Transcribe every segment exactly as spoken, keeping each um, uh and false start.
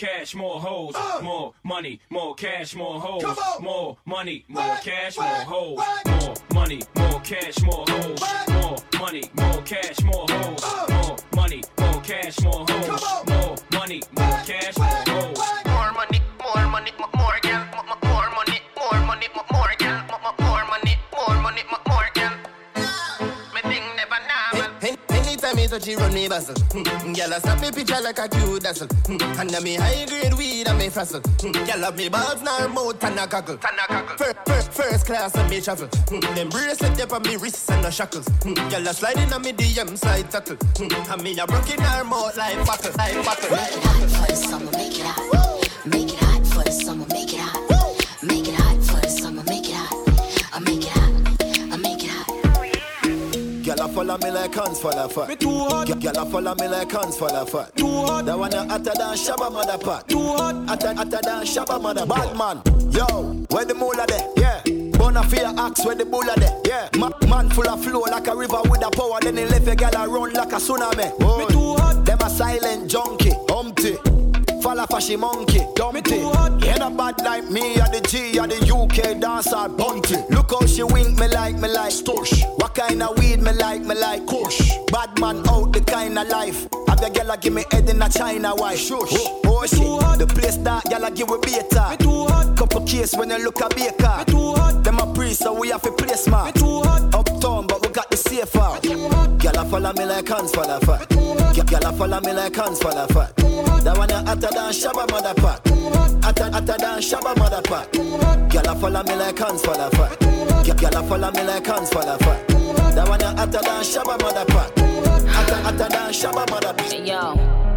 cash, more hoes, uh, more money, more cash, more hoes, more money, more what? Cash, what? More hoes, what? More money, more cash, more hoes, what? More money, more cash, more hoes, uh, more money, more cash, more hoes, more money, more what? Cash, what? More hoes, more money, more money, more girl, more money, more money, more girl, more money, more money, more girl. Me thing never normal. Anytime me touch you, run me bustle. Gyal a snap me picture like a cute dazzle. And a me high grade weed and me frazzle. Gyal a me balls nor mouth and a cockle. First, first, first class and me shuffle. Them bracelet dip on me wrists and no shackles. Gyal a slide in on me D M slide tackle. And me a broken her mouth like buckle, like buckle. Make it hot for the summer, make it hot. Make it hot for the summer, make it hot. Make it hot for the summer, make it hot. I make it hot, I make it hot. Oh, yeah. Girl, I follow me like hands full of fat. Me too hot. Girl, I follow me like hands full of fat. Too hot. That one hotter than Shabba mother pot. Too hot. Hotter, hotter than Shabba mother pot. Bad man, yo, where the mula there? Yeah. Bona fear axe with the bulla there. Yeah. Ma- man full of flow like a river with a power. Then he left a girl around like a tsunami. Oh. Me too hot. Them a silent junkie. Humpty. Fall off a she monkey, dumpty. You ain't a bad like me, or the G, or the U K dancer, bunty. Look how she wink me like, me like, stush. What kind of weed me like, me like, kush. Bad man out, the kind of life. Have your gala give me head in a China wife. Shush. Oh, oh shit, the place that gala give we beta. Couple case when you look a baker. Them a priest, so we have a place, man. Uptown, but we got the safe out. Gala follow me like hands for the fat. Gala follow me like hands for the fat. That one you're hotter than Shabba motherfuck. Hotter, hotter than Shabba motherfuck. Girl, I follow me like hands full of fat. Girl, I follow me like hands full of fat. That one you're hotter than Shabba motherfuck. Hotter, hotter than Shabba motherfuck. Hey, yo.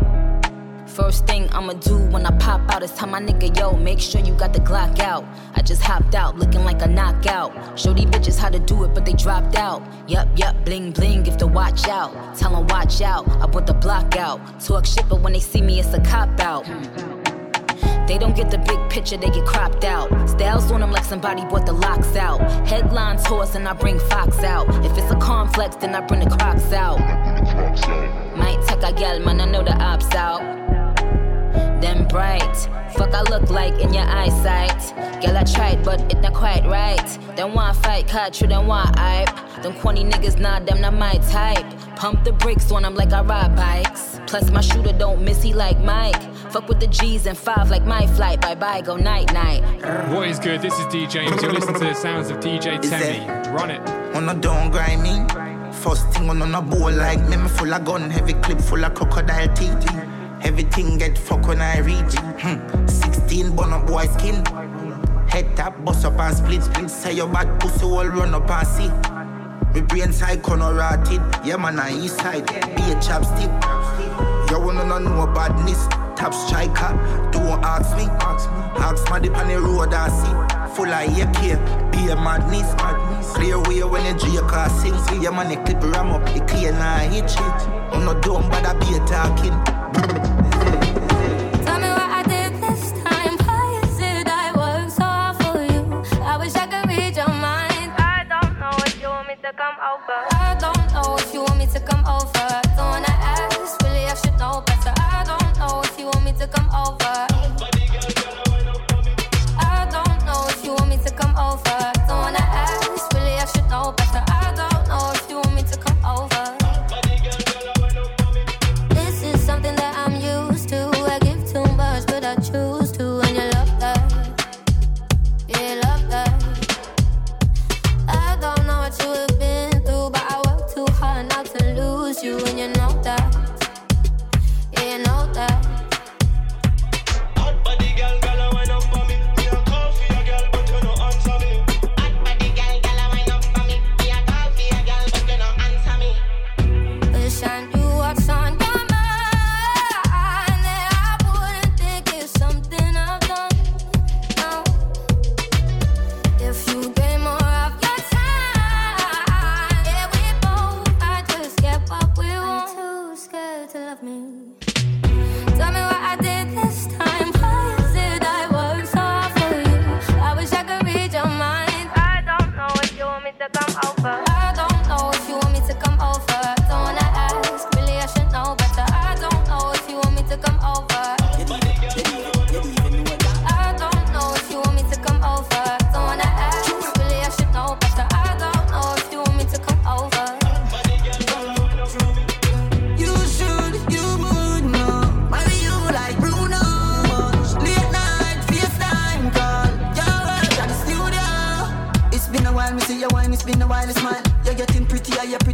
First thing I'ma do when I pop out is tell my nigga, yo, make sure you got the Glock out. I just hopped out, looking like a knockout. Show these bitches how to do it, but they dropped out. Yup, yup, bling, bling, give the watch out. Tell them watch out, I brought the block out. Talk shit, but when they see me, it's a cop-out. They don't get the big picture, they get cropped out. Styles on them like somebody bought the locks out. Headline tours and I bring Fox out. If it's a complex, then I bring the Crocs out. Might take a gal, man, I know the ops out. Them bright, fuck I look like in your eyesight. Girl I tried but it not quite right. Them want fight, cut you, them want hype. Them corny niggas, nah, them not my type. Pump the brakes on them like I ride bikes. Plus my shooter don't miss, he like Mike. Fuck with the G's and five like my flight. Bye bye, go night night. What is good, this is D J, you listen to the sounds of D J Temi. Run it. When I don't grind me, first thing when on a bowl like me, me full of gun, heavy clip full of crocodile teeth. Everything get fucked when I reach hmm. sixteen, bun up boy skin. Head tap, bust up and split, split. Say your bad pussy all run up and see. My brain side corner rotted. Yeah man, I east side, be a chapstick. You wanna know badness. Top striker, don't ask me. Ask my dip on the road and see. Full of A K, be a madness. Clear way when you drink or sing. See your man, the clip ram up, it clean and itch it. I'm not dumb, but I be a talking. I don't know if you want me to come over. Don't wanna ask, really I should know better. I don't know if you want me to come over. I don't know if you want me to come over. Don't wanna ask, really I should know better. I don't know if you want me to come over. This is something that I'm used to.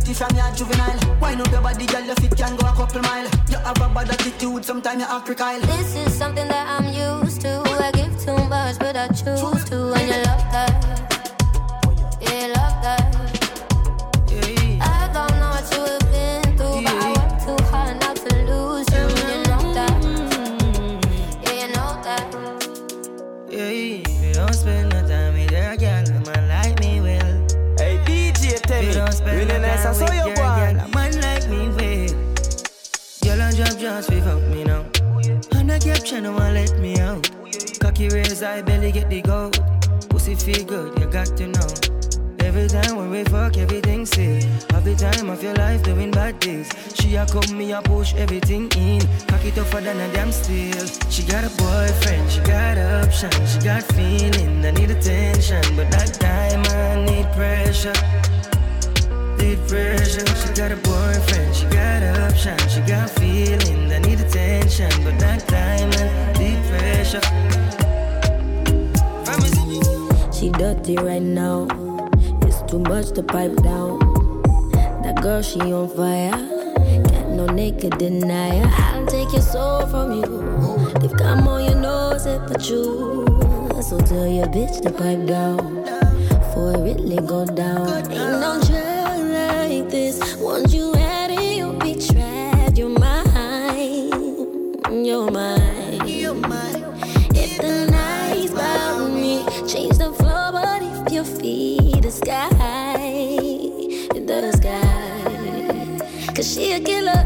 If I'm a juvenile, why not your body, girl, your feet can go a couple mile. You have a bad attitude, sometimes you act recile. This is something that I'm used to. I give too much, but I choose to. And you love that. Yeah, you love that. I don't know what you have been through, but I work too hard not to lose you. You love that. Yeah, you know that. Yeah, you don't spend no time with a girl, no man like me will. Hey, D J, tell me, really nice, I saw your girl, a man like me will. Girl, I drop just without me now. And I kept trying to let me out. Cocky raise, I barely get the gold. Pussy feel good, you got to know. Every time when we fuck, everything's safe. Half the time of your life doing bad things. She a come, me a push everything in. Cocky tougher than a damn steel. She got a boyfriend, she got option. She got feeling, I need attention. But that time I need pressure. Need pressure. She got a boyfriend, she got option. She got feeling, I need attention. But that time I need pressure. She dirty right now. Too much to pipe down. That girl, she on fire. Got no nigga deny her. I don't take your soul from you. They've come on your nose at the truth. So tell your bitch to pipe down. Before it really go down. Ain't no drug like this. Once you had it, you'll be trapped. You're mine. You're mine. You're mine. If the night's about me, change the floor, but if your feet are sky. The sky, cause she a killer,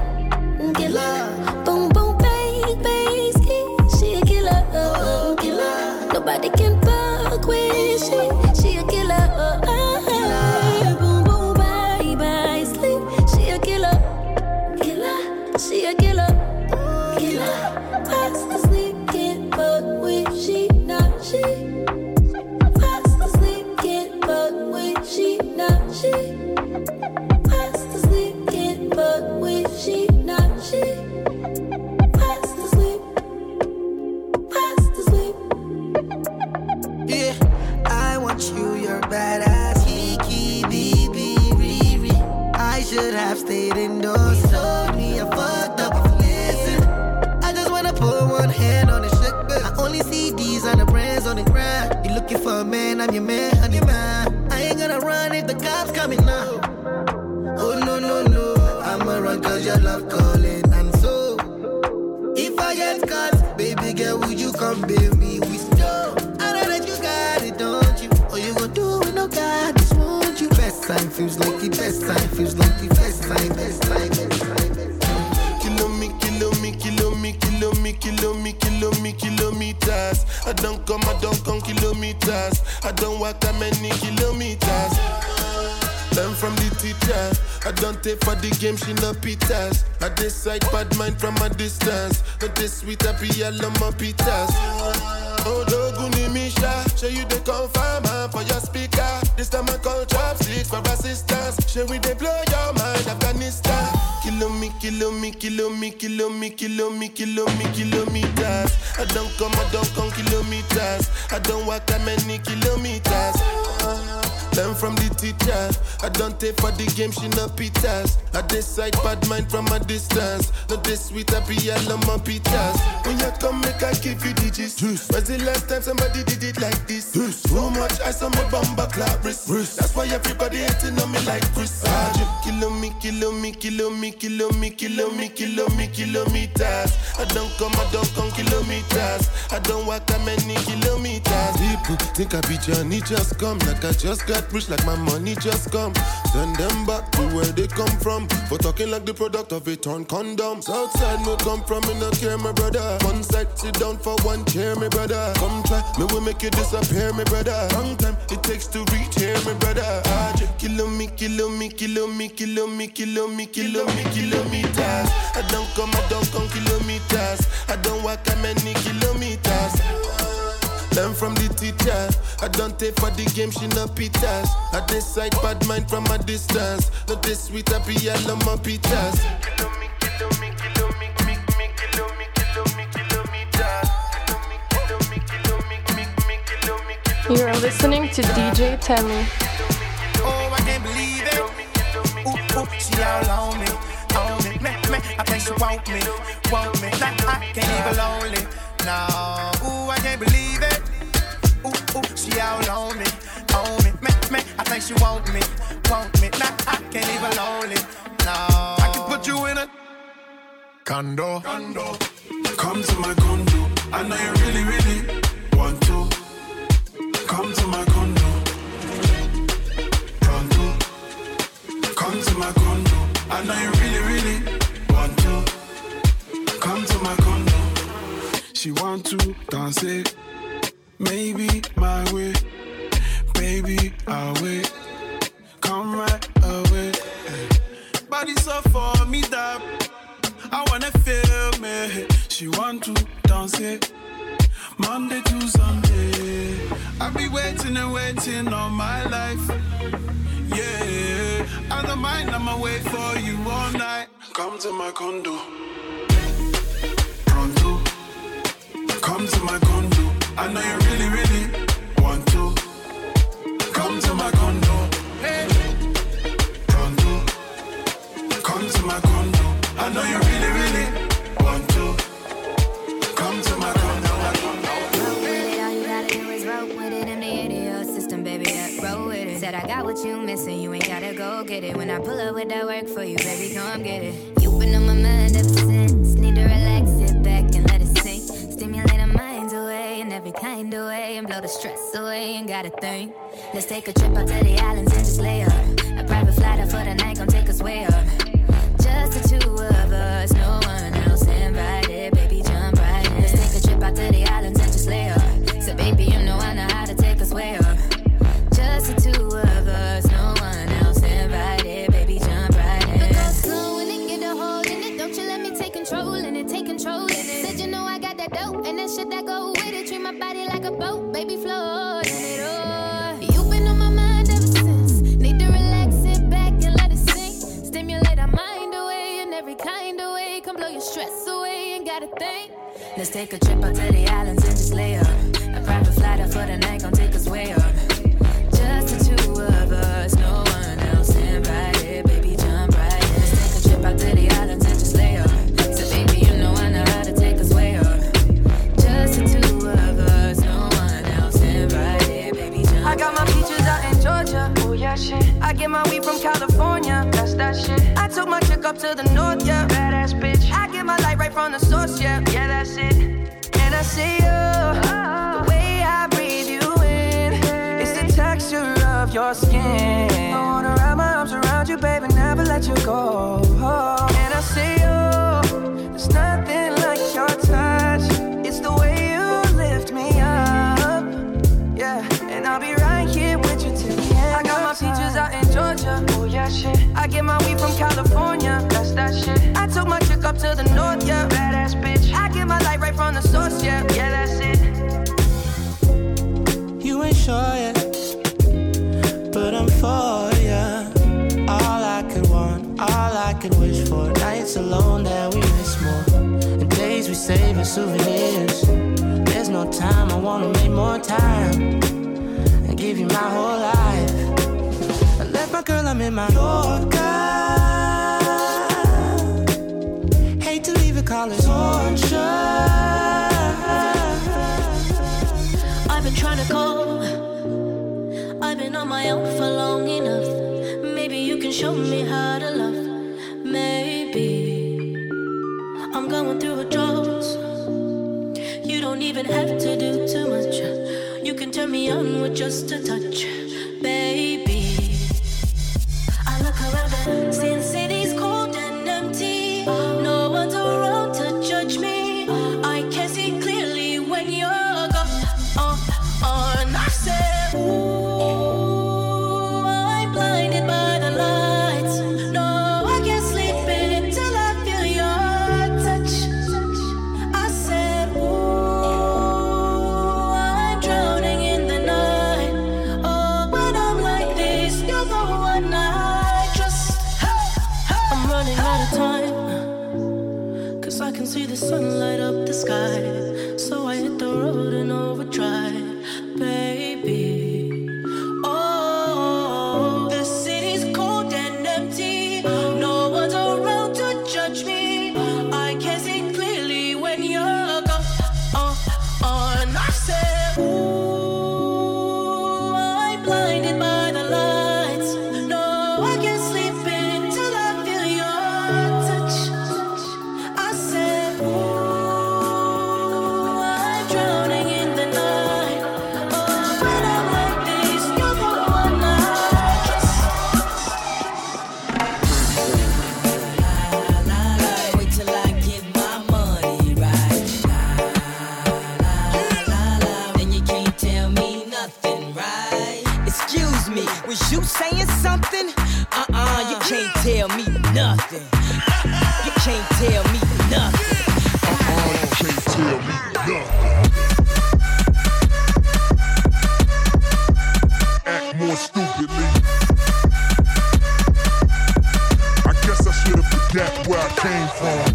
killer. Boom boom bang bang ski, she a killer, oh, killer. Nobody can fuck with she, she a killer, oh, oh. Boom boom bang bang sleep, she a killer, killer. She a killer, killer. Fast asleep, can't fuck with she, not she. Fast asleep, can't fuck with she, not she. Fast asleep, can't fuck with she, not she. Fast asleep, fast asleep. Yeah, I want you, you're badass. Kiki, baby, Riri. I should have stayed indoors. Sold me a fucked up listen. I just wanna put one hand on the sugar. I only see these on the brands on the ground. You looking for a man, I'm your man, I'm your man. I ain't gonna run if the cops coming now. Oh no no no, I'ma run cause your love calling. And so if I get caught, baby girl, would you come baby me with dough? I know that you got it, don't you? All you gon' do with no God just want you. Best time feels like the best time, feels like the best time, best time, best time, best time. Kilo me, kilo me, kilo me, kilo me, kilo me, kilo me, kilometers. I don't come, I don't come kilometers. I don't walk that many kilometers. Learn from the teacher. I don't take for the game, she no pitas. I decide bad mind from a distance. Not this sweet, I be all on my pitas. Oh, Doguni Misha. Show you the confirmer for your speaker. This time I call chopsticks for assistance. Show we they blow your mind, Afghanistan. Kilo me, kilo me, kilo me, kilo me, kilo me, kilo me, kilometers. I don't come, I don't come kilometers. I don't walk that many kilometers. Learn from the teacher. I don't take for the game, she no pitas. I decide bad mind from a distance. Not this sweet, I be all on my pitas. When you come, make I give you digits. When's the last time somebody did it like this? This. So much ice on my bumper clap wrist. Wrist. That's why everybody hating on me like Chris. Ah. Kilo me, kilo me, kilo me, kilo me, kilo me, kilo me, kilometers. I don't come, I don't come kilometers. I don't walk that many kilometers. People think I be Johnny, just come like I just got rich, like my money just come. Send them back to where they come from. For talking like the product of a torn condom. Southside no come from, me no care, my brother. One side, sit down for one chair, my brother. Come try, me will make you disappear, my brother. Long time it takes to reach here, my brother. I just kilo me, kilo me, kilo me, kilo me, kilo me, kilo me, kilometers. I don't come, I don't come kilometers. I don't walk that many kilometers. Learn from the teacher. I don't take for the game, she no pitas. I decide bad mind from a distance. Not this sweet, I be all on my pitas. Kilo me, kilo me, kilo me, me, me, kilo me, kilo me, kilometers. Kilo me, kilo me, me, me, kilo me, kilo. You're listening to D J Temi. Oh, I can't believe it. Ooh, ooh. all on me, on me. Man, man, I think she want me, want me. Nah, I can't even lonely. Nah, ooh, I can't believe it. Ooh, ooh, she all on me, on me. Man, man, I think she want me, want me. Nah, I can't even lonely. Nah, I can put you in a condo. Condo. Come to my condo. I know you really, really want to. Come to my condo. Come to my condo, I know you really, really want to. Come to my condo. She want to dance it, maybe my way, baby I wait. Come right away. Body so for me that I wanna feel me. She want to dance it, Monday to Sunday. I be waiting and waiting all my life. Yeah, I don't mind, I'ma wait for you all night. Come to my condo. Pronto. Come to my condo. I know you really, really want to. Come to my condo. Hey. Pronto. Come to my condo. I know you really, really want to. Come to my condo. Said I got what you missing, you ain't gotta go get it. When I pull up with that work for you, baby, come get it. You've been on my mind ever since. Need to relax, sit back and let it sink. Stimulate our minds away in every kind of way, and blow the stress away, ain't gotta think. Let's take a trip out to the islands and just lay up. A private flight out for the night, gon' take us way up. Just the two of us, no one else invited, baby, jump right in. Let's take a trip out to the islands and just lay up. So baby, you know I know how to take us way up. Just the two of us, no one else invited, baby, jump right in. But go slow in it, get a hold in it. Don't you let me take control in it, take control in it. Said you know I got that dope, and that shit that go with it. Treat my body like a boat, baby, float in it, oh. You've been on my mind ever since. Need to relax, sit back and let it sink. Stimulate our mind away in every kind of way. Come blow your stress away, ain't gotta think. Let's take a trip out to the islands and just lay up. A private flight out for the night, gon' take us way up. Just the two of us, no one else invited, baby, jump right in. Let's take a trip out to the islands and just lay up. So baby, you know I know how to take us way up. Just the two of us, no one else invited, baby, jump. I got my peaches out in Georgia, oh yeah shit. I get my weed from California, that's that shit. I took my chick up to the north, yeah, badass bitch. I get my light right from the source, yeah, yeah that's it. And I see you, oh. The way I breathe you, texture of your skin. I wanna wrap my arms around you, baby, never let you go. Oh, and I see you. There's nothing like your touch. It's the way you lift me up. Yeah, and I'll be right here with you till the end. I got my peaches out in Georgia. Oh yeah, shit. I get my weed from California. That's that shit. I took my chick up to the north, yeah, badass bitch. I get my light right from the source, yeah, yeah, that's it. You ain't sure yet. But I'm for ya. All I could want, all I could wish for. Nights alone that we miss more, and days we save as souvenirs. There's no time, I wanna make more time and give you my whole life. I left my girl, I'm in my Yorker. Hate to leave it, call it torture. I've been trying to call, I've been on my own for long enough. Maybe you can show me how to love. Maybe I'm going through a drought. You don't even have to do too much. You can turn me on with just a touch, baby. I look around and see the city's cold and empty. No one's around to judge me. I can see clearly when you're gone. Oh, oh, and I said, ooh. See the sun light up the sky, so I hit the road and overdrive, baby. Oh, the city's cold and empty. No. was you saying something? Uh-uh, you can't tell me nothing. You can't tell me nothing. Uh-uh, you can't tell me nothing. Act more stupidly. I guess I should have forgot where I came from.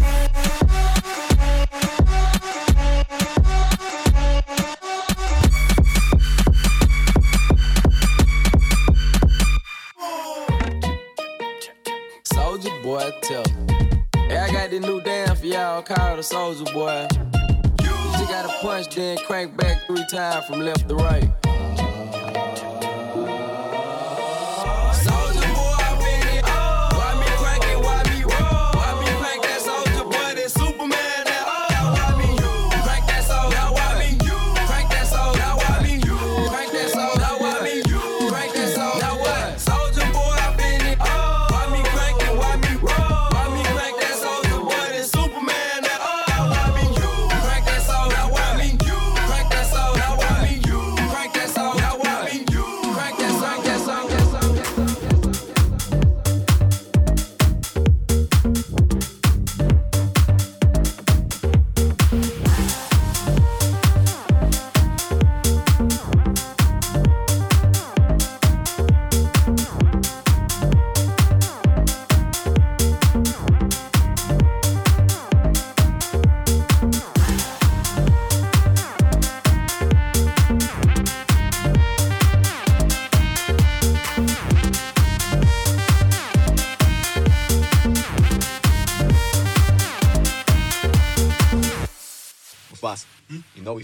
Call a soldier boy. You just gotta punch, then crank back three times from left to right. We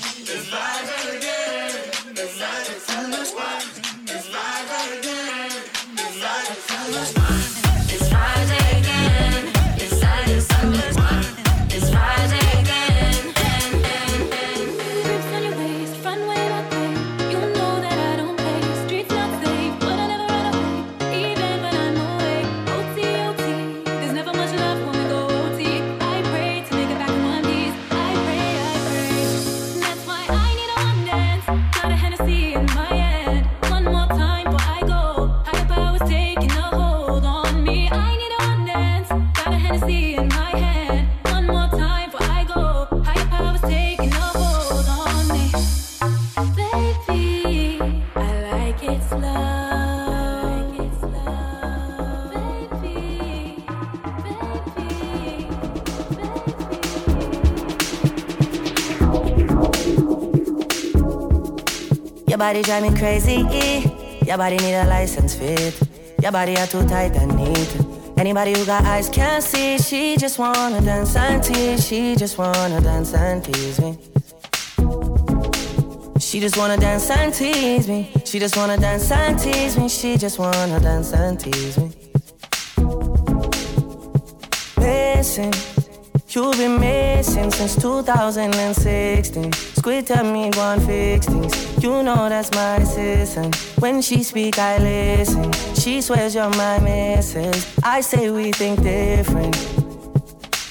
Friday again, it's Friday, Sunday. It's Friday again, it's Friday, Sunday. It's Friday again, it's Saturday, Sunday. It's Friday. Your body drive me crazy, your body need a license fit. Your body are too tight and neat. Anybody who got eyes can't see. She just wanna dance and tease. She just wanna dance and tease me. She just wanna dance and tease me. She just wanna dance and tease me. She just wanna dance and tease me. Listen, you've been missing since two thousand sixteen. Squid tell me go and fix things. You know that's my sis, and when she speak I listen. She swears you're my missus. I say we think different.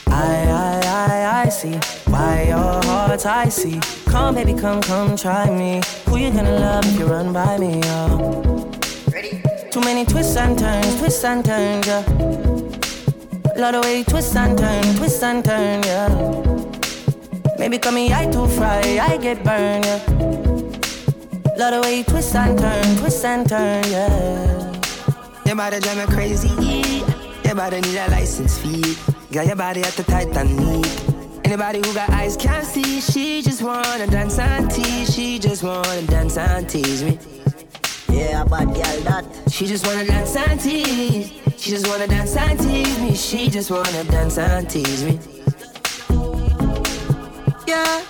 I, I, I, I see why your heart's icy. Come baby, come, come try me. Who you gonna love if you run by me, yo? Ready? Too many twists and turns, twists and turns, yeah. Lot of way, twist and turn, twist and turn, yeah. Maybe come me, I too fry, I get burned, yeah. Lot of way, twist and turn, twist and turn, yeah. Your body drive me crazy, your body need a license fee. Got your body at the tight and neat. Anybody who got eyes can't see. She just wanna dance and tease. She just wanna dance and tease me. Yeah, bad girl that. She just wanna dance and tease. She just wanna dance and tease me. She just wanna dance and tease me. Yeah,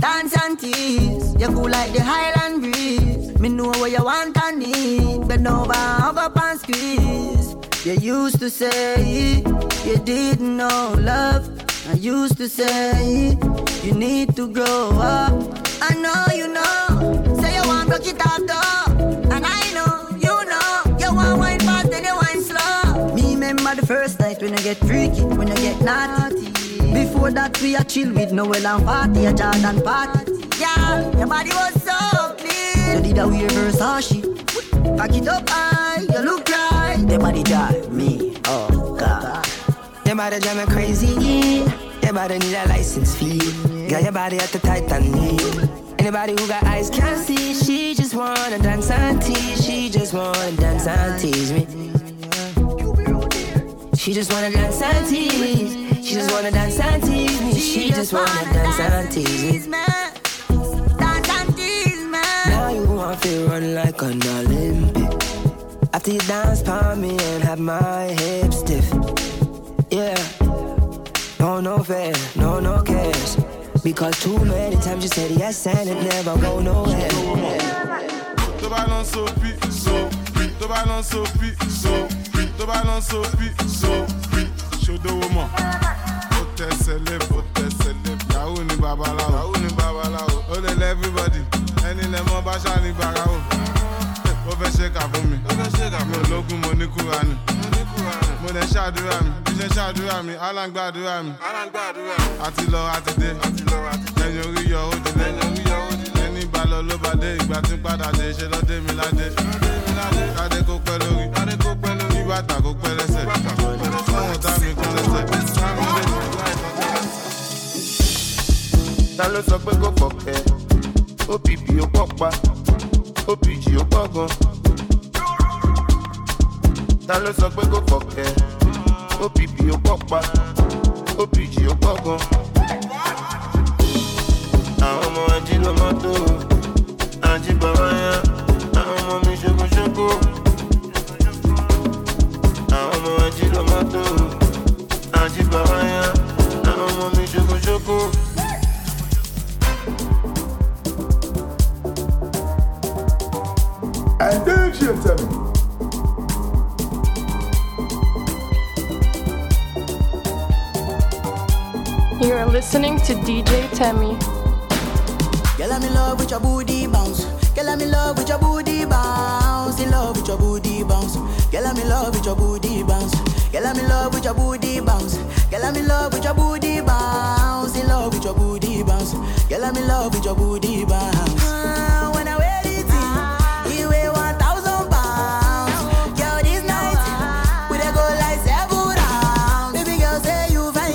dance and tease. You cool like the Highland breeze. Me know what you want and need. Bend over, hug up and squeeze. You used to say you didn't know love. I used to say you need to grow up. I know you know. Say you want to get out though, and I know you know. You want wine fast and you want slow. Me remember the first night when I get freaky, when I get naughty. Before that, we a chill with Noel and Party, a Jordan Party. Y'all, your body was so clean. You did a weird Versace. Pack it up high, you look right. Them body drive me, oh God. Them body drive me crazy. Them body need a license fee. Got your body at the Titan knee. Anybody who got eyes can see. She just wanna dance and tease. She just wanna dance and tease me. She just wanna dance and tease. She just wanna dance and tease me. She just wanna dance and tease me. Dance and tease me. Now you want to run like an Olympic. After you dance by me and have my hips stiff. Yeah. No, no fear, no, no cares. Because too many times you said yes and it never go nowhere. The balance of beat, so beat. The balance of beat, so beat. The balance of beat, so beat. Show the woman. Vote celeb, vote celeb. Yauni babalao, yauni babalao. Odele everybody. Any lemon bashani barao. Over shake up for me. Over shake up. No logo money kurani. Mo den shadurami, bisen shadurami, alangba durami, alangba durami. Ati lo ati de, ati lo ati de. Ẹyin orí yọ òde lẹ, ẹyin orí yọ òde lẹ. Ẹni bá lọ ló bá dé, ìgbà tí ń padà dé, ṣe lọ dé mi ládé. Ládé mi ládé. Kádé kó pẹ́ lórí, kádé kó pẹ́ lórí. Bí bàtà kó pẹ́ lẹ́sẹ̀, bàtà kó pẹ́ lẹ́sẹ̀. Táwọn tá mi kún lẹ́sẹ̀, táwọn lè tún láì tọ́jú. Ta ló sọ pé kó pọ̀ kẹ́? O P P ó pọ̀ pa, O P G ó pọ̀ gan. Ta ló sọ pé kó pọ̀kẹ́? O P P ó pọ̀ pa, O P G ó pọ̀ gan. Àwọn ọmọ ají ló mọ́tò, ají bàbá yá. Àwọn ọmọ mi ṣokoṣoko. Àwọn ọmọ ají ló mọ́tò, ají bàbá yá. Àwọn ọmọ mi ṣokoṣoko. Àdéhùn ṣe tẹ̀lé. You're listening to D J Temi. Girl, I'm in love with your booty bounce. Girl, I'm in love with your booty bounce. In love with your booty bounce. Girl, I'm in love with your booty bounce. Girl, I'm in love with your booty bounce. Girl, I'm in love with your booty bounce. In love with your booty bounce. Girl, I'm in love with your booty bounce. Uh, when I wear it, uh, you weigh one thousand pounds. Girl, this night we dey go like seven rounds. Baby girl, say you fine.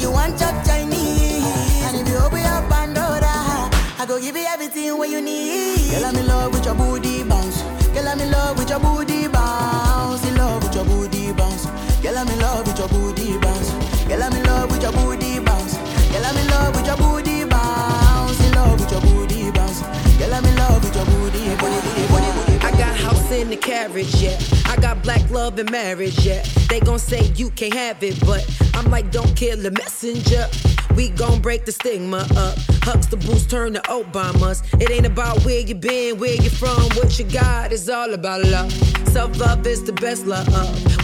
You want chop Chinese, and if you open your Pandora, I go give you everything what you need. Girl, I'm in love with your booty bounce. Girl, I'm in love with your booty bounce. In love with your booty bounce. Girl, I'm in love with your booty bounce. Girl, I'm in love with your booty bounce. Girl, I'm in love with your booty bounce. In love with your booty bounce. Girl, I'm in love with your booty bounce. I got house in the carriage, yeah. I got black love and marriage, yeah. They gon' say you can't have it, but I'm like, don't kill the messenger. We gon' break the stigma up. Huxtables turn to Obamas. It ain't about where you been, where you from, what you got. It's all about love. Self-love is the best love.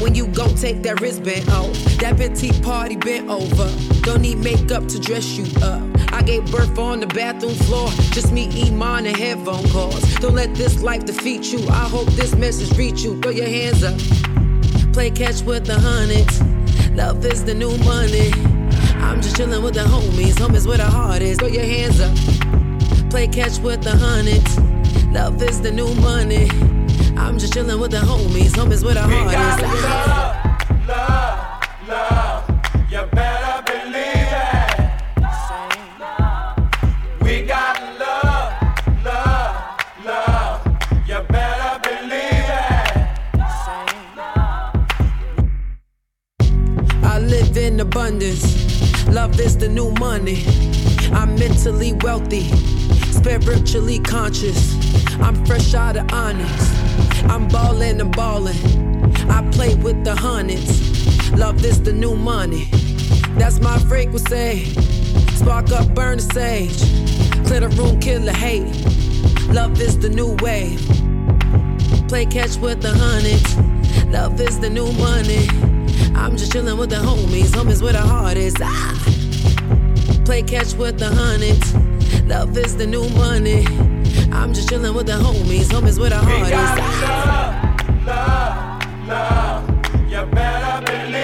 When you go take that wristband off, that petite party bent over. Don't need makeup to dress you up. I gave birth on the bathroom floor. Just me, Iman, and headphone calls. Don't let this life defeat you. I hope this message reach you. Throw your hands up. Play catch with the hundreds. Love is the new money. I'm just chillin' with the homies. Home is where the heart is. Throw your hands up. Play catch with the hundreds. Love is the new money. I'm just chillin' with the homies. Home is where the heart is. Love, love, love. You better believe. In abundance, love is the new money. I'm mentally wealthy, spiritually conscious. I'm fresh out of Onyx. I'm ballin' and ballin'. I play with the hundreds. Love is the new money. That's my frequency. Spark up, burn the sage. Clear the room, kill the hate. Love is the new way. Play catch with the honeys. Love is the new money. I'm just chillin' with the homies. Homies where the heart is. Ah. Play catch with the honeys. Love is the new money. I'm just chillin' with the homies. Homies where the heart we is. Got ah. Love, love, love. You better believe.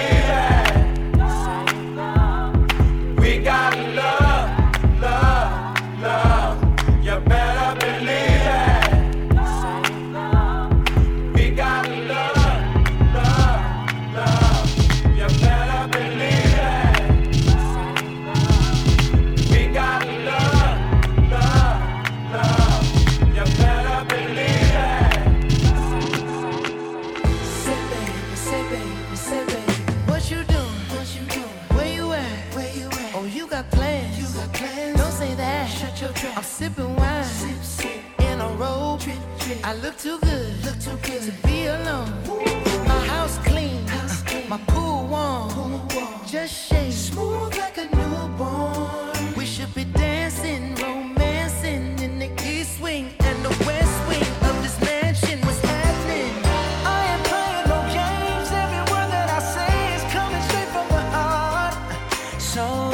I'm sipping wine, sip, sip. In a robe. Trip, trip. I look too good, look too good to be alone. Ooh. My house clean, house clean. My pool warm, pool warm. Just shake smooth like a newborn. We should be dancing, romancing in the east wing and the west wing of this mansion. What's happening? I ain't playing no games. Every word that I say is coming straight from my heart. So.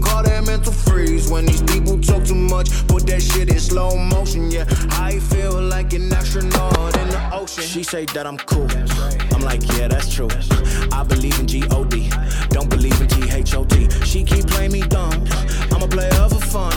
call that mental freeze. When these people talk too much, put that shit in slow motion, yeah. I feel like an astronaut in the ocean. She say that I'm cool. I'm like, yeah, that's true. I believe in G O D, don't believe in T H O T. She keep playing me dumb, I'm a player for fun.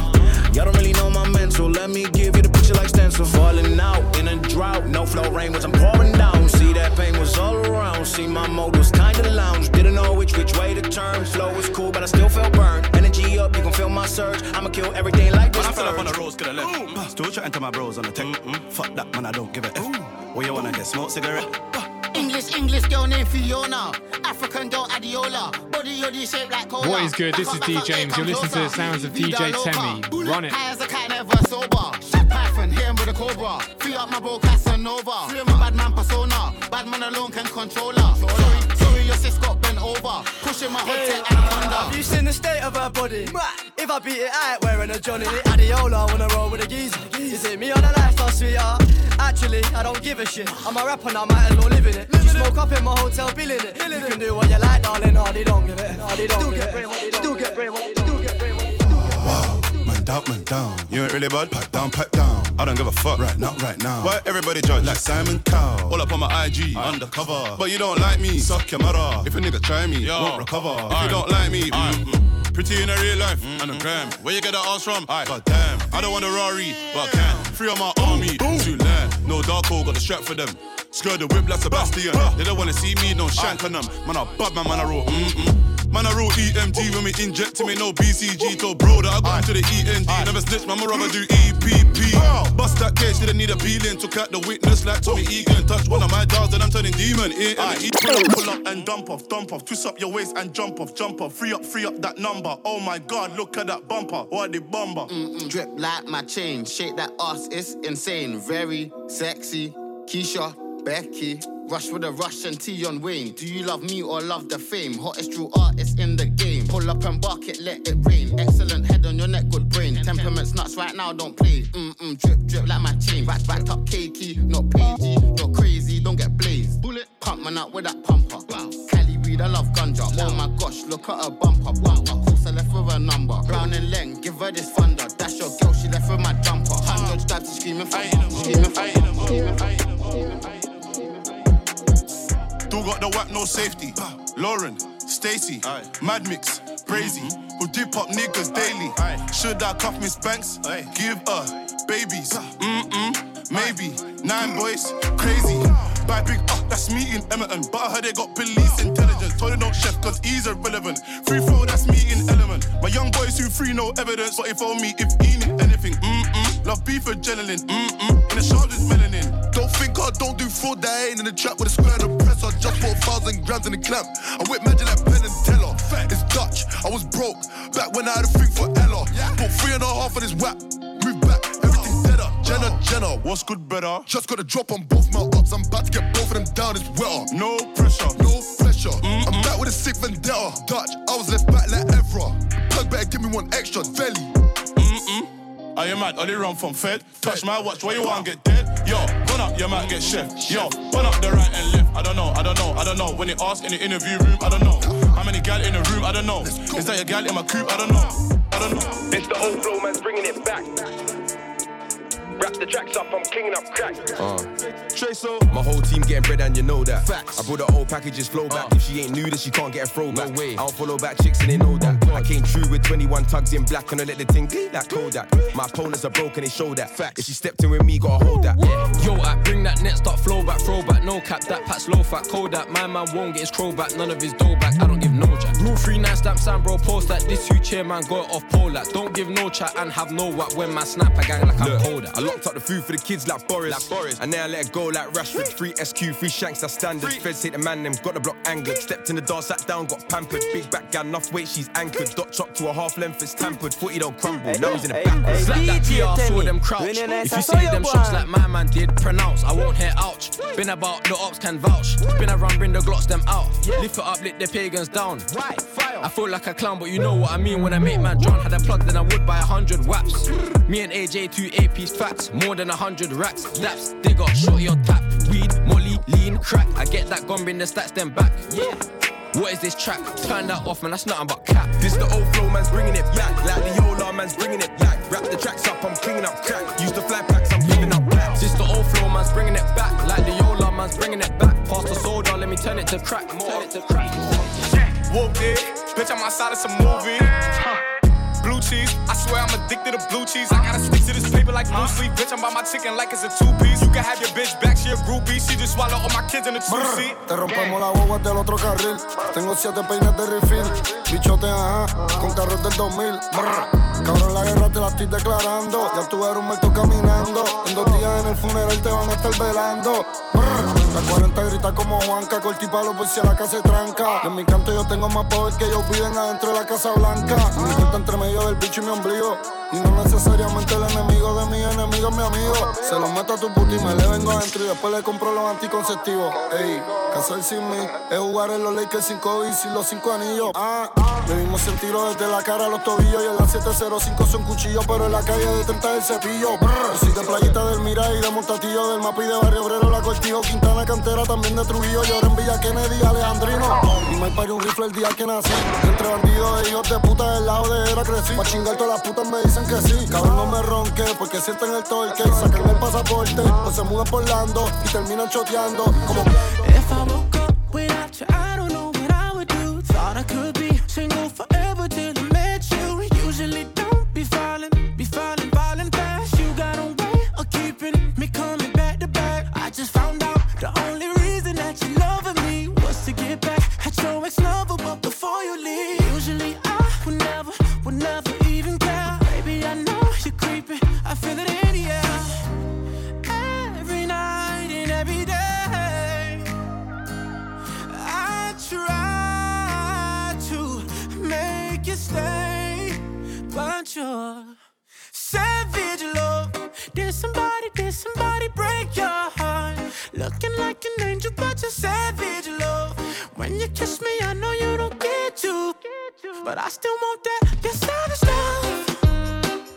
Y'all don't really know my mental, let me give you the picture like stencil. Falling out in a drought, no flow rain was I'm pouring down. See that pain was all around, see my mode was kinda lounge. Didn't know which which way to turn, flow was cool but I still felt burned. Energy up, you can feel my surge, I'ma kill everything like this. When I fell up on the roads, coulda left. Mm-hmm. Still trying to my bros on the tech. Mm-hmm. Fuck that man, I don't give a F. Where you wanna get, smoke cigarette? English, English girl named Fiona, African girl Adiola, body body shaped like cola. What is good? This is D James. You're listening to the sounds of D J Temi. Run it. High as a cat, never sober. Shit Python, hit him with a cobra. Free up my bro Casanova. Free my bad man persona. Bad man alone can control her. Sorry, sorry, your sis got bent over. Pushing my hot tech anaconda. Have you seen the state of her body? If I beat it, I ain't wearing a Johnny. Adiola, wanna roll with a geezer. Is it me on the lifestyle, sweetheart? Actually, I don't give a shit. I'm a rapper now, might as well live in it. She smoke up in my hotel, billing it. You can do what you like, darling. Hardy don't give it. Hardy don't give it. Do get brave, do get brave. Wow, man down, man down. You ain't really bad. Pipe down, pipe down. I don't give a fuck. Right now, right now. Why everybody judge like Simon Cowell? All up on my I G, I'm undercover. But you don't like me, suck your mother. If a nigga try me, yo, won't recover. If I'm, you don't like me, I'm. Mm-hmm. Pretty in a real life, mm-hmm. and a gram. Where you get that ass from? Aye. God damn, I don't want a Rari, but I can. Free on my army, too land. No Darko, got the strap for them. Skirt the whip like Sebastian. They don't wanna see me, no shank on them. Man, I bad man, man, I roll. Mm-mm. Man, I roll E M T when we inject to me, no B C G. Told bro that I got into the E N D. Never snitch, man, my rubber do E P P. Bust that cage, didn't need a peeling. Took out the witness like Tommy Egan. Touch one of my dolls, then I'm turning demon. Ain't any E P P. Pull up and dump off, dump off. Twist up your waist and jump off, jump off. Free up, free up that number. Oh my God, look at that bumper. What the bumper? Mm-mm. Drip like my chain. Shake that ass, it's insane. Very sexy. Keisha. Becky, rush with a rush and T on Wayne. Do you love me or love the fame? Hottest true artist in the game. Pull up and bark it, let it rain. Excellent head on your neck, good brain. Temperaments nuts right now, don't play. Mm-mm, drip, drip like my chain. Rack, racked up cakey, not pagey. You're crazy, don't get blazed. Bullet, pump man out with that pumper. Wow. Cali weed, I love ganja. Oh my gosh, look at her bumper. Bumper, course I left with a number. Brown and Leng, give her this thunder. That's your girl, she left with my jumper. Hundred stabs, she's screaming for her. Screaming for her. Still got the whack, no safety. Lauren, Stacy, aye. Mad Mix, Brazy, mm-hmm. who dip up niggas aye. daily. Aye. Should I cuff Miss Banks? Aye. Give her babies. Mm-mm, maybe. Aye. Nine boys, crazy. By big up, that's me in Emerton. But I heard they got police intelligence. Told him no chef, cause he's irrelevant. Free throw, that's me in element. My young boys who free, no evidence. But he phoned me if he need anything. Mm-mm, love beef adrenaline. Mm-mm, in the shoulders melanin. Don't think I don't do fraud that ain't in the trap with a square and a press. I just bought a thousand grams in the clamp. I whip magic like Penn and Teller. It's Dutch, I was broke back when I had a thing for Ella. Bought three and a half of this whack. Move back, everything's deader. Jenna, Jenna, what's good, brother? Just got a drop on both my ups. I'm about to get both of them down, it's wetter. No pressure, no pressure. Mm-mm. I'm back with a sick vendetta. Dutch, I was left back like Evra. Plug better, give me one extra, Velly. Mm-mm. Are you mad? Only run from Fed. Touch my watch, why you want get dead? Yo, burn up, you might get chef. Yo, burn up the right and left. I don't know, I don't know, I don't know. When they ask in the interview room, I don't know. How many gal in the room? I don't know. Is that your gal in my coupe? I don't know. I don't know. It's the old flow, man's bringing it back. Wrap the tracks up, I'm cleaning up crack. Uh. Tracer. My whole team getting bread and you know that. Facts. I brought the old packages flow back. Uh. If she ain't new, then she can't get a throwback. No way. I don't follow back chicks and they know that. Oh, I came true with twenty-one tugs in black and I let the thing clean that Kodak. My opponents are broken, they show that. Facts. If she stepped in with me, gotta hold that. Yeah. Yo, I bring that next up, flow back, throw back, no cap. That pat's low fat, Kodak. My man won't get his crow back, none of his dough back. I don't give no jack. Rule three nine stamp, Sam bro, post that. This you chairman, go off pole that. Don't give no chat and have no what when my snap I gang like I'm colder. I locked up the food for the kids like Boris. Like Boris. And now I let it go like Rashford. Free S Q, free shanks, I standard. Feds hit the man, them got the block angered. Stepped in the door, sat down, got pampered. Big back, got enough weight, she's anchored. Dot chopped to a half length, it's tampered. Footy don't crumble, hey, now he's in the back. Hey, slap that G R, I saw them crouch. If you say them shots like my man did, pronounce. I won't hear ouch. Been about, the ops can vouch. Been around, bring the glocks them out. Lift it up, lick the pagans down. Right, fire. I feel like a clown, but you know what I mean when I make man drown. Had a plug, then I would buy a hundred whaps. Me and A J, two eight-piece facts, more than a hundred racks, daps, they got shot your tap, weed, molly, lean, crack, I get that gun, bring the stats then back, yeah, what is this track, turn that off man, that's nothing but cap, this the old flow man's bringing it back, like the Yola man's bringing it back, wrap the tracks up, I'm cleaning up crack, use the fly packs, I'm giving up rap, this the old flow man's bringing it back, like the Yola man's bringing it back, pass the soda, let me turn it to crack, more. Turn it to crack, yeah, whoop it, bitch I'm outside of some movie, huh. Blue cheese, I swear I'm addicted to blue cheese. I gotta stick to this paper like blue sleep. Bitch, I'm by my chicken like it's a two-piece. You can have your bitch back, she a groupie. She just swallow all my kids in a two-seat. Te rompemos la guagua del otro carril. Tengo siete peines de refill. Bichote, ajá, con carros del two thousand. Cabrón, la guerra te la estoy declarando. Ya tú eres un muerto caminando. En dos días en el funeral te van a estar velando. La cuarenta grita como Juanca, corta y palo por si a la casa se tranca. En mi canto yo tengo más poder que ellos viven adentro de la Casa Blanca. Mi gente entre medio del bicho y mi ombligo. Y no necesariamente el enemigo de mi enemigo es mi amigo. Se los meto a tu puta y me le vengo adentro y después le compro los anticonceptivos. Ey, casar sin mí es jugar en los Lakers sin Kobe y sin los cinco anillos. Ah, vivimos sin tiro desde la cara a los tobillos y en la siete cero cinco son cuchillos, pero en la calle de treinta el cepillo. Yo soy de Playita del Mira y de Montatillo, del Mapa y de Barrio Obrero, la Cortijo, Quintana, Cantera, también de Trujillo, lloro en Villa Kennedy, Alejandrino. Y me parió un rifle el día que nací. Entre bandidos e hijos de puta del lado de era crecí. Pa' chingar todas las putas me dicen que sí. Cabrón no me ronque porque sienten el torque. Sacan el pasaporte, pues se mudan por Lando y terminan choteando. Como... If I woke up without you, I don't know what I would do. Thought I could be single forever till I met you. Usually don't be falling, be falling, falling fast. You got a way of keeping me coming back to back. I just found out the only reason that you loving me was to get back at your ex-lover, but before you leave, usually I would never, would never even care. Baby, I know you're creeping, I feel it in the air. Every night and every day, I try to make you stay, but you're savage love. Did somebody, did somebody break your heart? Looking like an angel, but you're savage, love. When you kiss me, I know you don't get you, but I still want that. You're savage, love.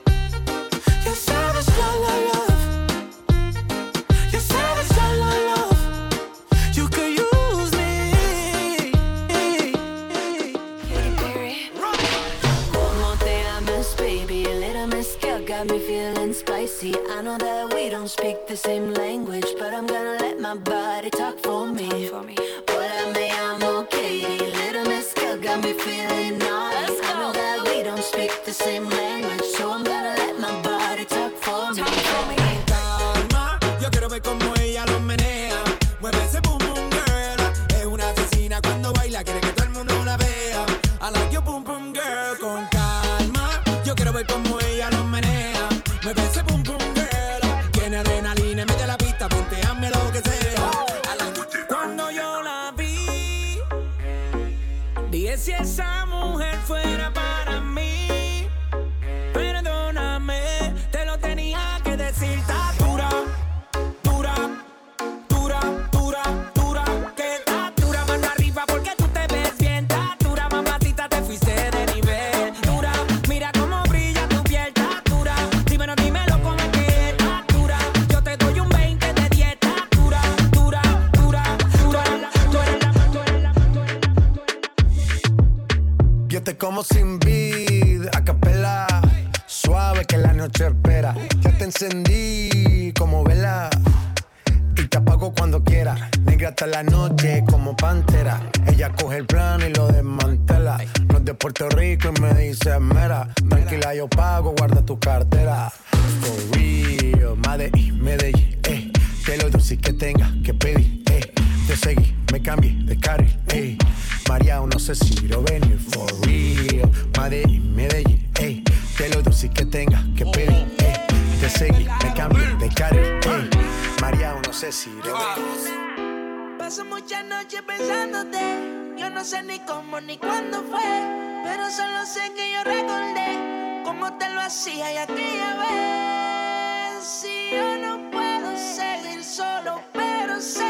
You're savage, love, love, love. You're savage, love, love, love. You could use me. One more thing I miss, baby. A little miss girl got me feeling spicy. I know that we don't speak the same language, but I'm gonna let my body talk for me. Talk for me. But I mean, I'm okay. Little Miss Girl got me feeling nice. I know that we don't speak the same language, so I'm gonna let my body talk for me. Calma, yo quiero ver cómo ella lo menea. Mueve ese boom boom girl. Es una asesina cuando baila, quiere que todo el mundo la vea. I like your boom boom girl. Con calma, yo quiero ver cómo ella lo menea. Mueve ese boom boom girl. Tiene adrenalina, mete la pista, ponteame lo que sea. Si esa mujer fuera para mí, perdóname, te lo tenía que decir. Está dura, dura, dura, dura, dura. Que está dura, mano arriba porque tú te ves bien. Está dura, mamacita, te fuiste de nivel. Dura, mira cómo brilla tu piel. Está dura, dímelo, dímelo con el que está dura. Yo te doy un veinte de diez. Está dura, dura, dura, dura. Tú eres la, tú eres la, tú eres la, tú eres la. Yo te como sin vid, a capela, suave que la noche espera. Ya te encendí como vela y te apago cuando quiera. Negra hasta la noche como pantera. Ella coge el plano y lo desmantela. No es de Puerto Rico y me dice mera. Tranquila yo pago, guarda tu cartera. For real, Medellín, Medellín, eh. Te lo doy si que tenga que pedir, eh. Te seguí, me cambié de carril, ey. María, no sé si lo venir, for real. Medellín, Medellín, ey. Te lo doy si que tenga que pedir, ey. Te seguí, me cambié de carril, ey. María, no sé si lo venir. Paso muchas noches pensándote. Yo no sé ni cómo ni cuándo fue, pero solo sé que yo recordé cómo te lo hacía y aquella vez. Si yo no puedo seguir solo, pero sé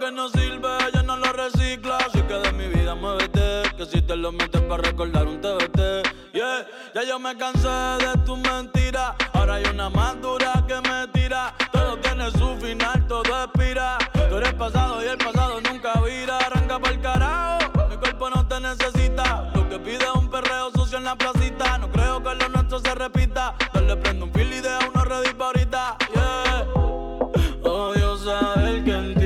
que no sirve, ella no lo recicla. Así que de mi vida muévete, que si te lo metes para recordar un T B T. Yeah, ya yo me cansé de tus mentiras. Ahora hay una más dura que me tira. Todo tiene su final, todo expira. Tú eres pasado y el pasado nunca vira. Arranca pa'l carajo, mi cuerpo no te necesita. Lo que pide es un perreo sucio en la placita. No creo que lo nuestro se repita. Dale, prende un fil y deja uno ready pa' ahorita. Yeah, odio saber que en ti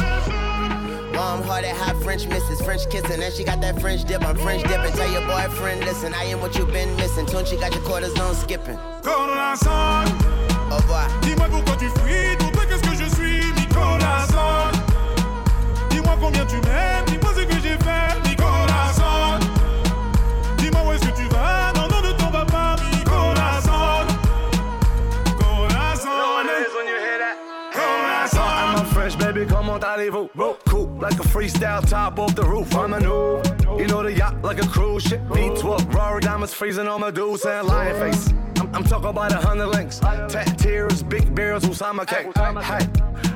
Warm-hearted, hot French missus, French kissing, and she got that French dip. I'm French dipping. Tell your boyfriend, listen, I am what you've been missing. Tune, she got your quarters on skipping. Nicolas San, au revoir. Dis-moi pourquoi tu fuis, pour toi qu'est-ce que je suis, Nicolas San. Dis-moi combien tu m'aimes, dis-moi ce que j'ai fait, Nicolas San. Dis-moi où est-ce que tu vas, non, non, ne tombe pas, Nicolas San. Nicolas San. I'm a French baby, comment allez-vous? Rope cool, like a freestyle, top off the roof. I'm a noob, you know the yacht like a cruise ship. Me to a Rory diamonds freezing on my dudes and lion face. I'm, I'm talking about a hundred links, tat tears, big barrels, Usama cake. Hey,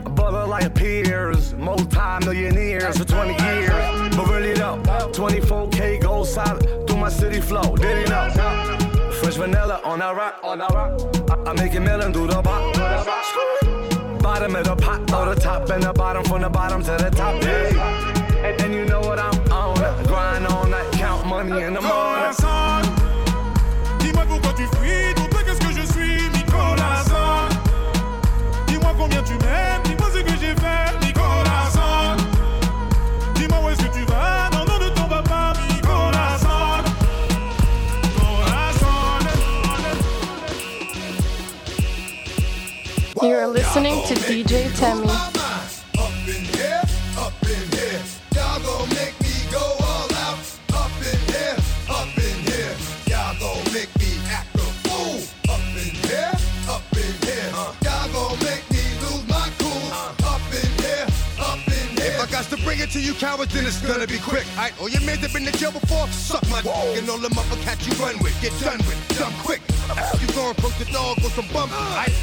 a brother like peers, multi-millionaires for twenty years, but really though, twenty-four K gold solid through my city flow. Did he know? Fresh vanilla on our rock, I, I make it melon do the bop. Bottom of the pot, or the top and the bottom, from the bottom to the top, yeah. And, and you know what I'm on, grind all night, count money in the morning. Nicolas San, dis-moi pourquoi tu fuis, pour toi qu'est-ce que je suis, Nicolas San. Dis-moi combien tu m'aimes, dis-moi ce que j'ai fait, Nicolas San. Dis-moi où est-ce que tu vas, non, non, ne tombe pas, Nicolas San. You're listening to D J Temi. Up in here, up in here. Y'all gon' make me go all out. Up in here, up in here. get to you cowards, then it's gonna be quick. I owe your man that been to jail before, suck my dick. And all them upper cats you run with, get done with, dumb quick. You gon' broke the dog or some bump. I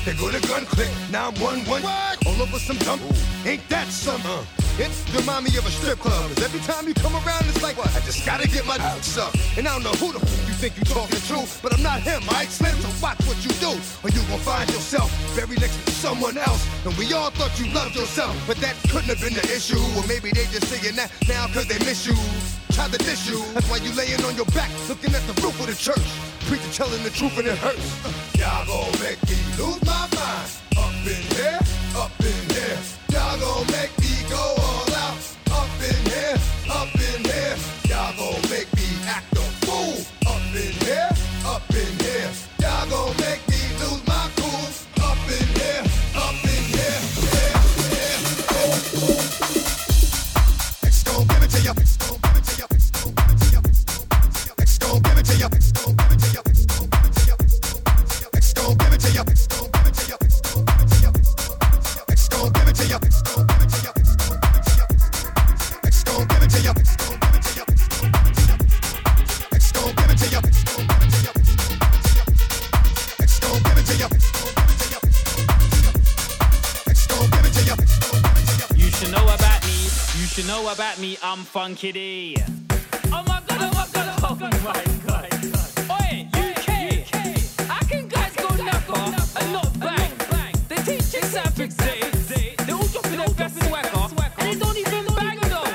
they go to gun click, now I'm one one. All over some dump, ain't that some? Uh. It's remind me of a strip club. Cause every time you come around, it's like, I just gotta get my dicks up. And I don't know who the f you think you talking to, but I'm not him. I explain, so watch what you do, or you gon' find yourself buried next to someone else. And we all thought you loved yourself, but that couldn't have been the issue. Or maybe they just saying that now cause they miss you. Try to diss you, that's why you laying on your back, looking at the roof of the church. Preacher telling the truth and it hurts. Y'all gon' make me lose my mind. Up in here, up in here. Y'all gon' make me go all out. Up in here, up in here. Y'all gon' make me act a fool. Up in here, up in here. Y'all gon' make me lose my cool. Up in here, up in here. Yeah, yeah, oh. It's gon' give it to you. It's gon' give it to you. It's gon' give it to you. It's gon' give it to you. It's gon' give it to you. It's gon' give it to you. It's gon' give it to you. It's gon' give it to you. It's gon' give it to you. It's gon' give it to you. It's gon' give it to you. You know about me, I'm Funky D. Oh my god, oh my god, oh my god. Oi, U K, how can guys go napper and not bang? They teach in South Africa, they all dropping their best and whacker, and they don't even bang though.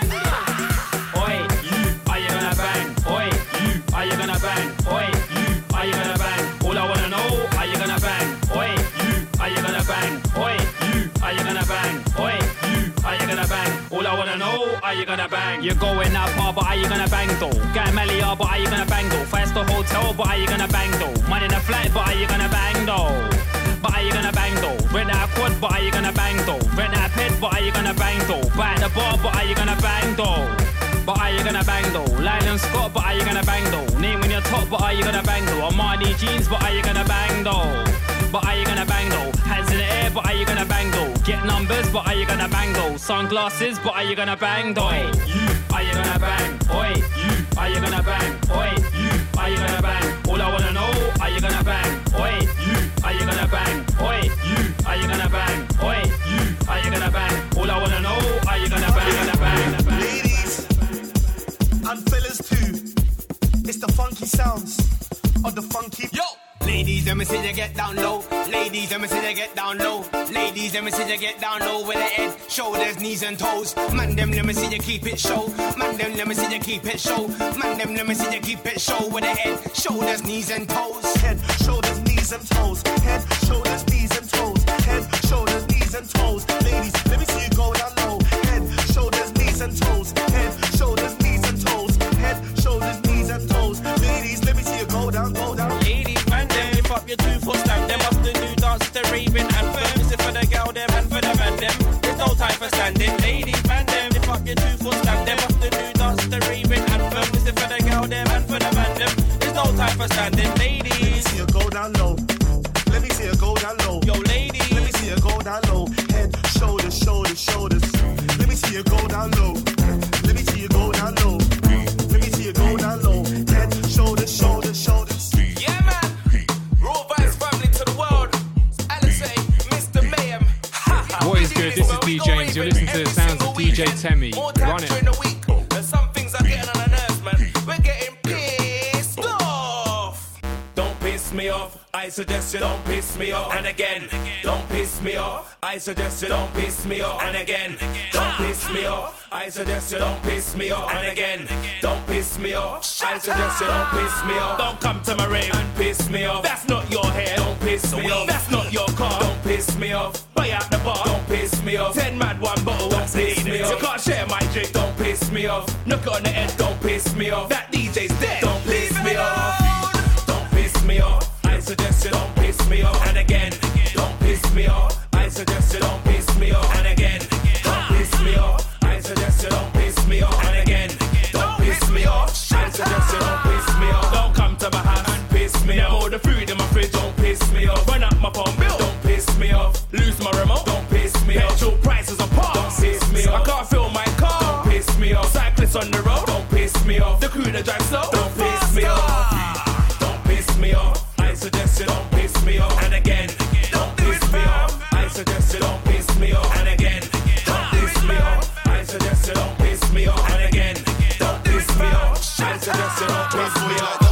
Oi, you, are you gonna bang? Oi, you, are you gonna bang? Oi, you, are you gonna bang? All I wanna know, are you gonna bang? Oi, you, are you gonna bang? Oi, you, are you gonna bang? Oi, you, are you gonna bang? All I wanna know, are you gonna bang? You're going out bar, but are you gonna bang though? Get Melly up, but are you gonna bang though? Fast the hotel, but are you gonna bang though? Man in a flat, but are you gonna bang though? But are you gonna bang though? Rent out a quad, but are you gonna bang though? Rent out a pit, but are you gonna bang though? Buy at the bar, but are you gonna bang though? But are you gonna bang though? Lion Scott, but are you gonna bang though? Name in your top, but are you gonna bang though? Armani jeans, but are you gonna bang though? But are you gonna bang though? Hands in the air, but are you gonna bang though? Get numbers, but are you gonna bang though? Sunglasses, but are you gonna bang though? Oi, you, are you gonna bang? Oi, you, are you gonna bang? Oi, you, are you gonna bang? All I wanna know, are you gonna bang? Oi, you, are you gonna bang? Oi, you, are you gonna bang? Oi, you, are you gonna bang? All I wanna know, are you gonna bang? Gonna bang? And fellas too, it's the funky sounds of the funky. Yo! Ladies, let me see you get down low. Ladies, let me see you get down low. Ladies, let me see you get down low. With the head, shoulders, knees and toes. Man them, let me see you keep it show. Man them, let me see you keep it show. Man them, let me see you keep it show. With the head, shoulders, knees and toes. Head, shoulders, knees and toes. Head, shoulders, knees and toes. Head, shoulders, knees and toes. Ladies, let me see you go down low. Head, shoulders, knees and toes. Head, shoulders, knees. Your two foot stand, them up the new dance, the raving and firms. If for the girl, them and for the man, them. There's no time for standing, ladies, man, them. If up your two foot stand, them up the new dance, the raving and firms. If for the girl, them and for the man, them. There's no time for standing, ladies. Let me see you go down low. Let me see you go down low. Yo, ladies. Let me see you go down low. Head, shoulders, shoulders, shoulders. Let me see you go down low. Let me see you go down low. Let me see you go down low. Head, shoulders, shoulders, shoulders. Yeah, man. What is good? This is D James. You're listening to the sounds of D J Temi. Run it. There's some things I'm getting on the nerves, man. We're getting pissed off. Don't piss me off. I suggest you don't piss me off. And again, don't piss me off. I suggest you don't piss me off. And again, don't piss me off. I suggest you don't piss me off. And again, don't piss me off. I suggest you don't piss me off. Don't come to my rave and piss me off. That's not your hair. Don't piss me off. That's not your car. Don't piss me off. Buy out the bar. Don't piss me off. Ten mad, one bottle. Don't piss me off. You can't share my drink. Don't piss me off. Knock on the head. Don't piss me off. That D J's dead. Don't piss me off. Don't piss me off. I suggest you don't piss me off. And again, don't piss me off. I suggest you don't piss me off. And again, don't piss me off. I suggest you don't piss me off. And again, don't piss me off. I suggest you don't piss me off. Don't come to my house and piss me off. All the food in my fridge, don't piss me off. Run up my phone bill, don't piss me off. Lose my remote, don't piss me off. Petrol prices are past, don't piss me off. I can't fill my car, don't piss it's on the road. Don't piss me off. The crew that drives slow. Don't piss me off. Don't piss me off. I suggest you don't piss me off. And again, don't piss me off. I suggest you don't piss me off. And again, don't piss me off. I suggest you don't piss me off. And again, don't piss me off. I suggest you don't piss me off.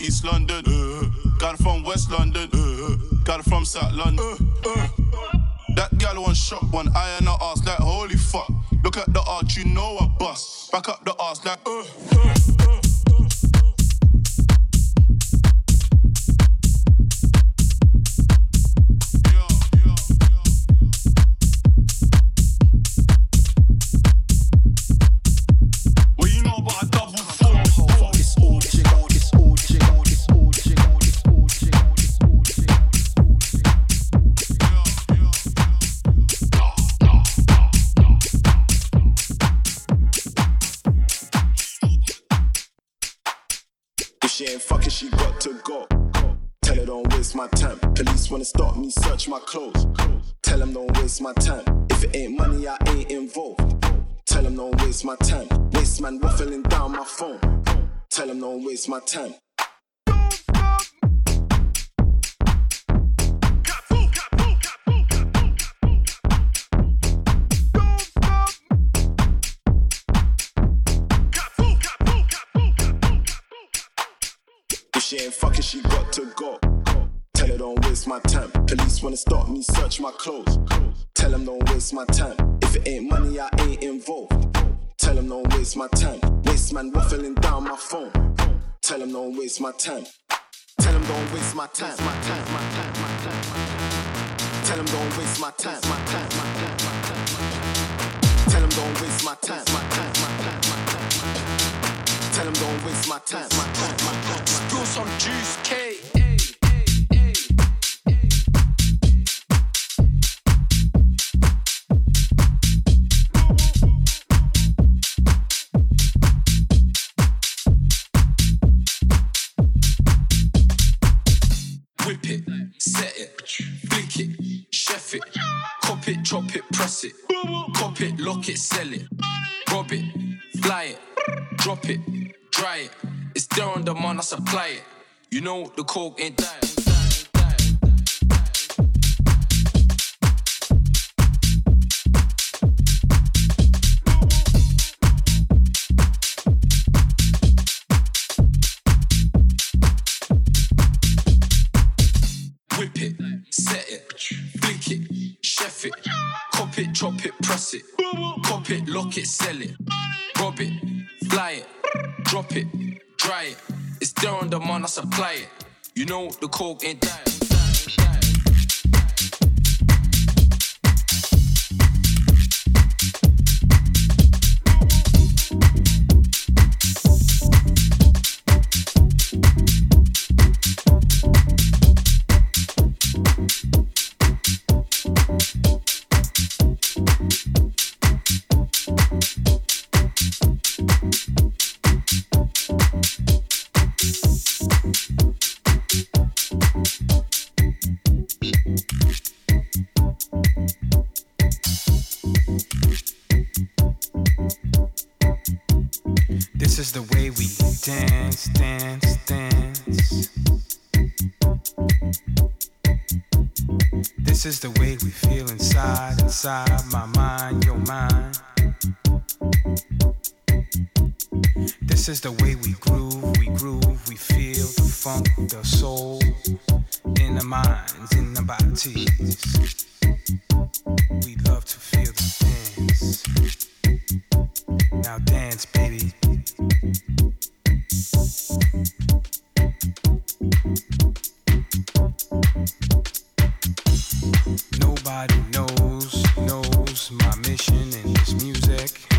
East London, uh, got it from West London, uh, got it from South London. Uh, uh. That gal one shot, one eye in her ass like holy fuck. Look at the arch, you know I bust. Back up the ass like uh, uh. My clothes. Tell them don't waste my time. If it ain't money, I ain't involved. Tell them don't waste my time. Waste man waffling down my phone. Tell them don't waste my time. If she ain't fucking, she got to go. Tell her don't waste my time. Police wanna stop me, search my clothes. Tell them don't waste my time. If it ain't money, I ain't involved. Tell them don't waste my time. Waste man waffling down my phone. Tell them don't waste my time. Tell them don't waste my time. Tell them don't waste my time. Tell them don't waste my time. Tell them don't waste my time. Spill some juice, K. Drop it, press it, cop it, lock it, sell it, rob it, fly it, drop it, dry it. It's there on the man, I supply it. You know the coke ain't dying. Drop it, press it, cop it, lock it, sell it, rob it, fly it, drop it, dry it. It's there on the man, I supply it. You know the coke ain't dying. This is the way we dance, dance, dance. This is the way we feel inside, inside my mind, your mind. This is the way we groove, we groove, we feel the funk, the soul, in the minds, in the bodies. We love to feel the dance. Now dance, baby. Nobody knows, knows my mission in this music.